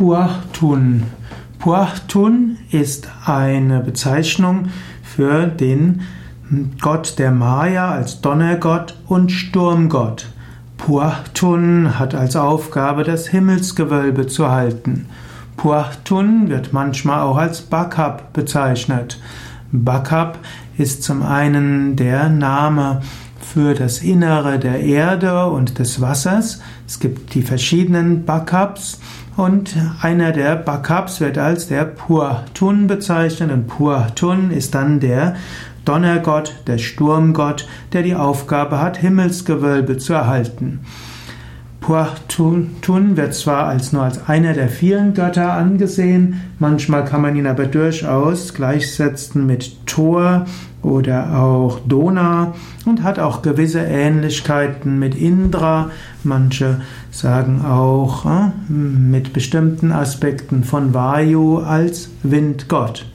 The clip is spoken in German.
Pauahtun. Pauahtun ist eine Bezeichnung für den Gott der Maya als Donnergott und Sturmgott. Pauahtun hat als Aufgabe, das Himmelsgewölbe zu halten. Pauahtun wird manchmal auch als Bacab bezeichnet. Bacab ist zum einen der Name für das Innere der Erde und des Wassers. Es gibt die verschiedenen Bacabs und einer der Bacabs wird als der Pauahtun bezeichnet und Pauahtun ist dann der Donnergott, der Sturmgott, der die Aufgabe hat, Himmelsgewölbe zu erhalten. Pauahtun wird zwar nur als einer der vielen Götter angesehen, manchmal kann man ihn aber durchaus gleichsetzen mit Thor oder auch Donar und hat auch gewisse Ähnlichkeiten mit Indra. Manche sagen auch mit bestimmten Aspekten von Vayu als Windgott.